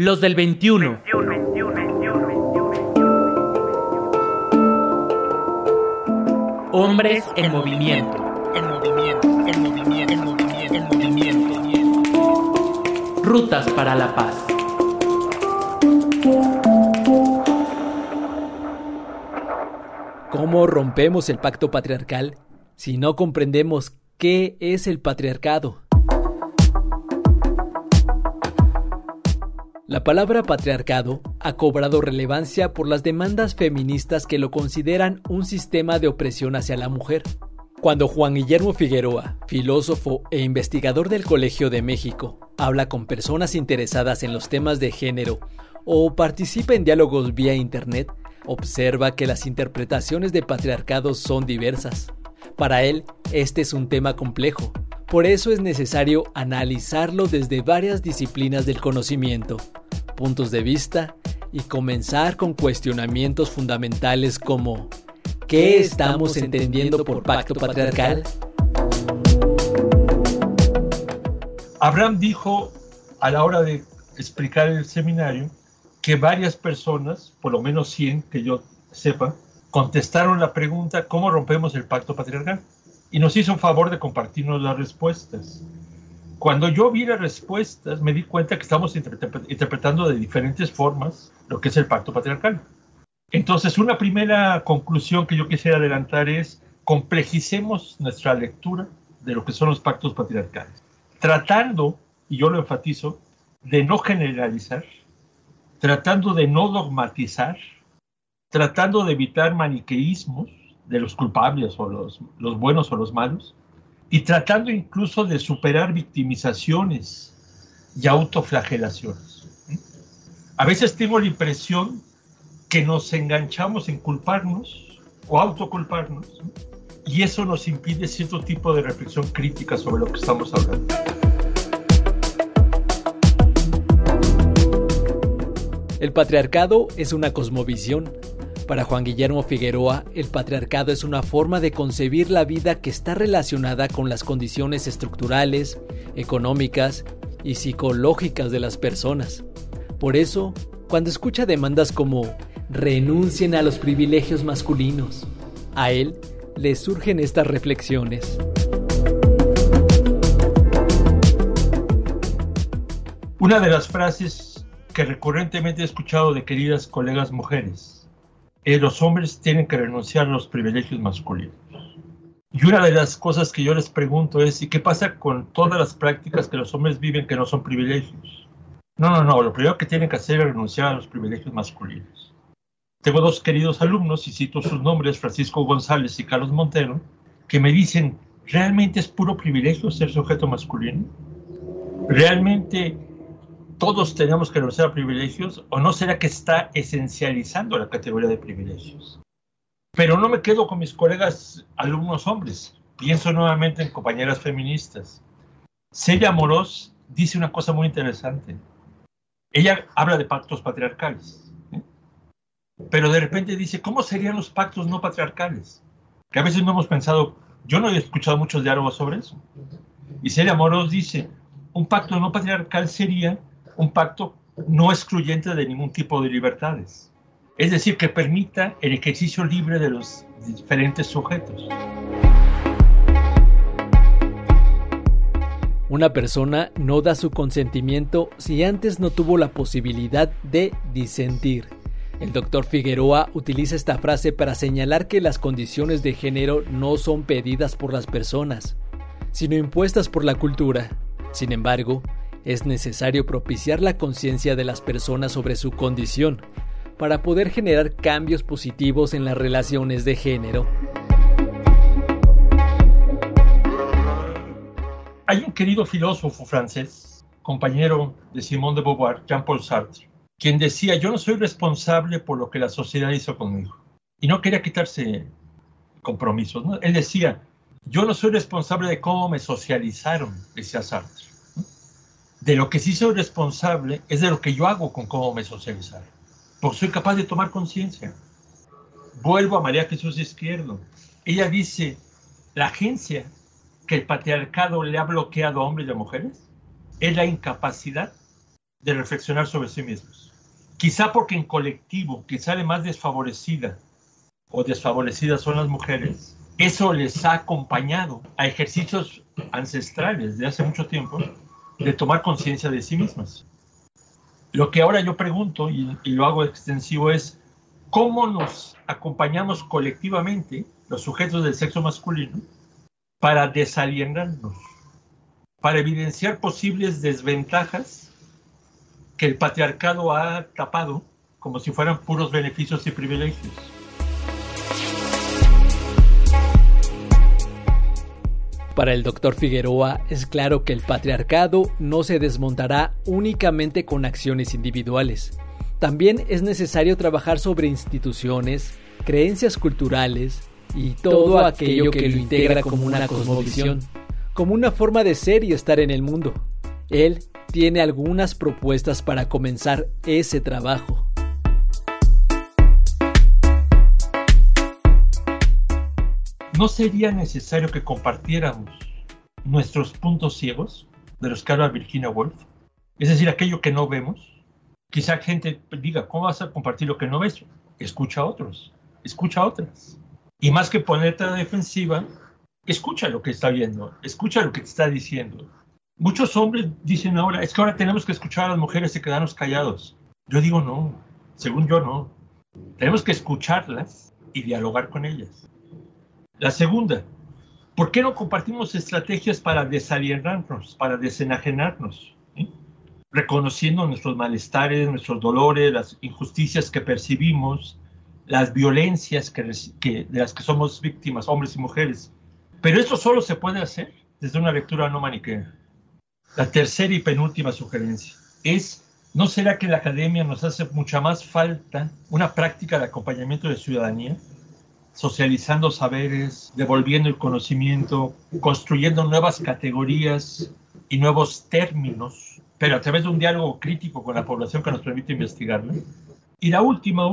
Los del 21. Hombres en movimiento. Rutas para la paz. ¿Cómo rompemos el pacto patriarcal si no comprendemos qué es el patriarcado? La palabra patriarcado ha cobrado relevancia por las demandas feministas que lo consideran un sistema de opresión hacia la mujer. Cuando Juan Guillermo Figueroa, filósofo e investigador del Colegio de México, habla con personas interesadas en los temas de género o participa en diálogos vía internet, observa que las interpretaciones de patriarcado son diversas. Para él, este es un tema complejo. Por eso es necesario analizarlo desde varias disciplinas del conocimiento, puntos de vista y comenzar con cuestionamientos fundamentales como ¿qué estamos entendiendo por pacto patriarcal? Abraham dijo a la hora de explicar el seminario que varias personas, por lo menos 100 que yo sepa, contestaron la pregunta ¿cómo rompemos el pacto patriarcal? Y nos hizo un favor de compartirnos las respuestas. Cuando yo vi las respuestas, me di cuenta que estamos interpretando de diferentes formas lo que es el pacto patriarcal. Entonces, una primera conclusión que yo quisiera adelantar es complejicemos nuestra lectura de lo que son los pactos patriarcales, tratando, y yo lo enfatizo, de no generalizar, tratando de no dogmatizar, tratando de evitar maniqueísmos, de los culpables o los buenos o los malos, y tratando incluso de superar victimizaciones y autoflagelaciones. A veces tengo la impresión que nos enganchamos en culparnos o autoculparnos, y eso nos impide cierto tipo de reflexión crítica sobre lo que estamos hablando. El patriarcado es una cosmovisión. Para Juan Guillermo Figueroa, el patriarcado es una forma de concebir la vida que está relacionada con las condiciones estructurales, económicas y psicológicas de las personas. Por eso, cuando escucha demandas como «renuncien a los privilegios masculinos», a él le surgen estas reflexiones. Una de las frases que recurrentemente he escuchado de queridas colegas mujeres: los hombres tienen que renunciar a los privilegios masculinos. Y una de las cosas que yo les pregunto es, ¿y qué pasa con todas las prácticas que los hombres viven que no son privilegios? No, lo primero que tienen que hacer es renunciar a los privilegios masculinos. Tengo dos queridos alumnos, y cito sus nombres, Francisco González y Carlos Montero, que me dicen, ¿realmente es puro privilegio ser sujeto masculino? ¿Realmente todos tenemos que renunciar a privilegios, o no será que está esencializando la categoría de privilegios? Pero no me quedo con mis colegas alumnos hombres. Pienso nuevamente en compañeras feministas. Celia Amorós dice una cosa muy interesante. Ella habla de pactos patriarcales, ¿eh? Pero de repente dice, ¿cómo serían los pactos no patriarcales? Que a veces no hemos pensado, yo no he escuchado muchos diálogos sobre eso. Y Celia Amorós dice, un pacto no patriarcal sería un pacto no excluyente de ningún tipo de libertades. Es decir, que permita el ejercicio libre de los diferentes sujetos. Una persona no da su consentimiento si antes no tuvo la posibilidad de disentir. El doctor Figueroa utiliza esta frase para señalar que las condiciones de género no son pedidas por las personas, sino impuestas por la cultura. Sin embargo, es necesario propiciar la conciencia de las personas sobre su condición para poder generar cambios positivos en las relaciones de género. Hay un querido filósofo francés, compañero de Simone de Beauvoir, Jean-Paul Sartre, quien decía, yo no soy responsable por lo que la sociedad hizo conmigo. Y no quería quitarse compromisos, ¿no? Él decía, yo no soy responsable de cómo me socializaron, decía Sartre. De lo que sí soy responsable es de lo que yo hago con cómo me socializaron, porque soy capaz de tomar conciencia. Vuelvo a María Jesús Izquierdo. Ella dice, la agencia que el patriarcado le ha bloqueado a hombres y a mujeres es la incapacidad de reflexionar sobre sí mismos. Quizá porque en colectivo, quizá la más desfavorecida o desfavorecidas son las mujeres, eso les ha acompañado a ejercicios ancestrales de hace mucho tiempo de tomar conciencia de sí mismas. Lo que ahora yo pregunto, y lo hago extensivo, es cómo nos acompañamos colectivamente, los sujetos del sexo masculino, para desalienarnos, para evidenciar posibles desventajas que el patriarcado ha tapado como si fueran puros beneficios y privilegios. Para el doctor Figueroa, es claro que el patriarcado no se desmontará únicamente con acciones individuales. También es necesario trabajar sobre instituciones, creencias culturales y todo aquello que lo integra como una cosmovisión, como una forma de ser y estar en el mundo. Él tiene algunas propuestas para comenzar ese trabajo. ¿No sería necesario que compartiéramos nuestros puntos ciegos, de los que habla Virginia Woolf? Es decir, aquello que no vemos. Quizá gente diga, ¿cómo vas a compartir lo que no ves? Escucha a otros, escucha a otras. Y más que ponerte a la defensiva, escucha lo que está viendo, escucha lo que te está diciendo. Muchos hombres dicen ahora, es que ahora tenemos que escuchar a las mujeres y quedarnos callados. Yo digo no, según yo no. Tenemos que escucharlas y dialogar con ellas. La segunda, ¿por qué no compartimos estrategias para desalienarnos, para desenajenarnos? ¿Sí? Reconociendo nuestros malestares, nuestros dolores, las injusticias que percibimos, las violencias de las que somos víctimas, hombres y mujeres. Pero esto solo se puede hacer desde una lectura no maniquea. La tercera y penúltima sugerencia es, ¿no será que la academia nos hace mucha más falta una práctica de acompañamiento de ciudadanía? Socializando saberes, devolviendo el conocimiento, construyendo nuevas categorías y nuevos términos, pero a través de un diálogo crítico con la población que nos permite investigarla. Y la última,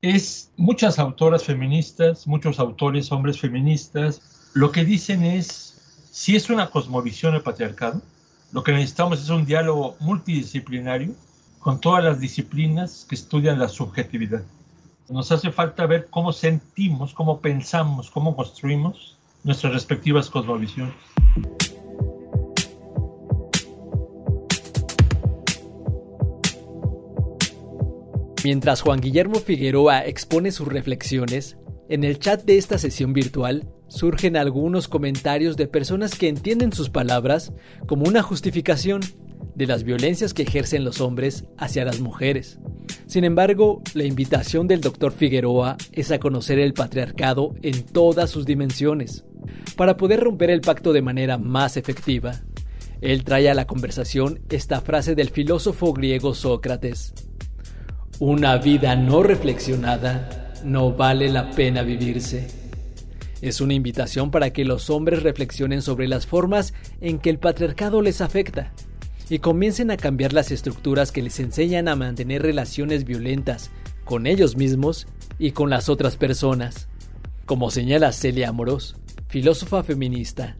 es muchas autoras feministas, muchos autores, hombres feministas, lo que dicen es, si es una cosmovisión el patriarcado, lo que necesitamos es un diálogo multidisciplinario con todas las disciplinas que estudian la subjetividad. Nos hace falta ver cómo sentimos, cómo pensamos, cómo construimos nuestras respectivas cosmovisiones. Mientras Juan Guillermo Figueroa expone sus reflexiones, en el chat de esta sesión virtual surgen algunos comentarios de personas que entienden sus palabras como una justificación de las violencias que ejercen los hombres hacia las mujeres. Sin embargo, la invitación del doctor Figueroa es a conocer el patriarcado en todas sus dimensiones. Para poder romper el pacto de manera más efectiva, él trae a la conversación esta frase del filósofo griego Sócrates: una vida no reflexionada no vale la pena vivirse. Es una invitación para que los hombres reflexionen sobre las formas en que el patriarcado les afecta y comiencen a cambiar las estructuras que les enseñan a mantener relaciones violentas con ellos mismos y con las otras personas. Como señala Celia Amorós, filósofa feminista,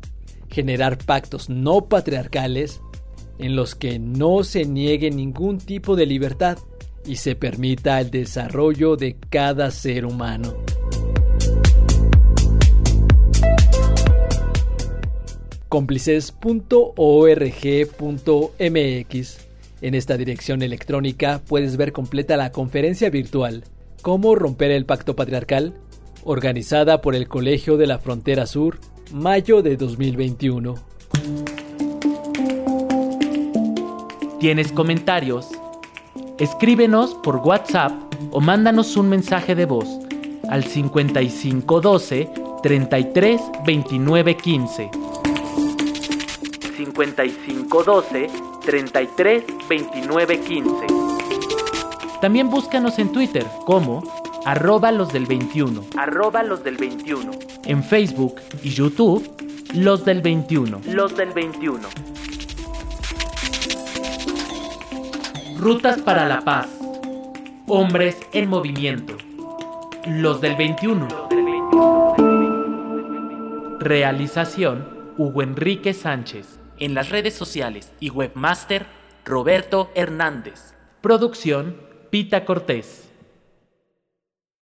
generar pactos no patriarcales en los que no se niegue ningún tipo de libertad y se permita el desarrollo de cada ser humano. complices.org.mx. En esta dirección electrónica puedes ver completa la conferencia virtual Cómo romper el pacto patriarcal, organizada por el Colegio de la Frontera Sur, mayo de 2021. ¿Tienes comentarios? Escríbenos por WhatsApp o mándanos un mensaje de voz al 5512 33 29 15. 5512 33 29 15. También búscanos en Twitter como @losdel21, @losdel21. En Facebook y YouTube, Los del 21. Rutas para la Paz. Hombres en movimiento. Los del 21. Realización: Hugo Enrique Sánchez. En las redes sociales y webmaster Roberto Hernández. Producción, Pita Cortés.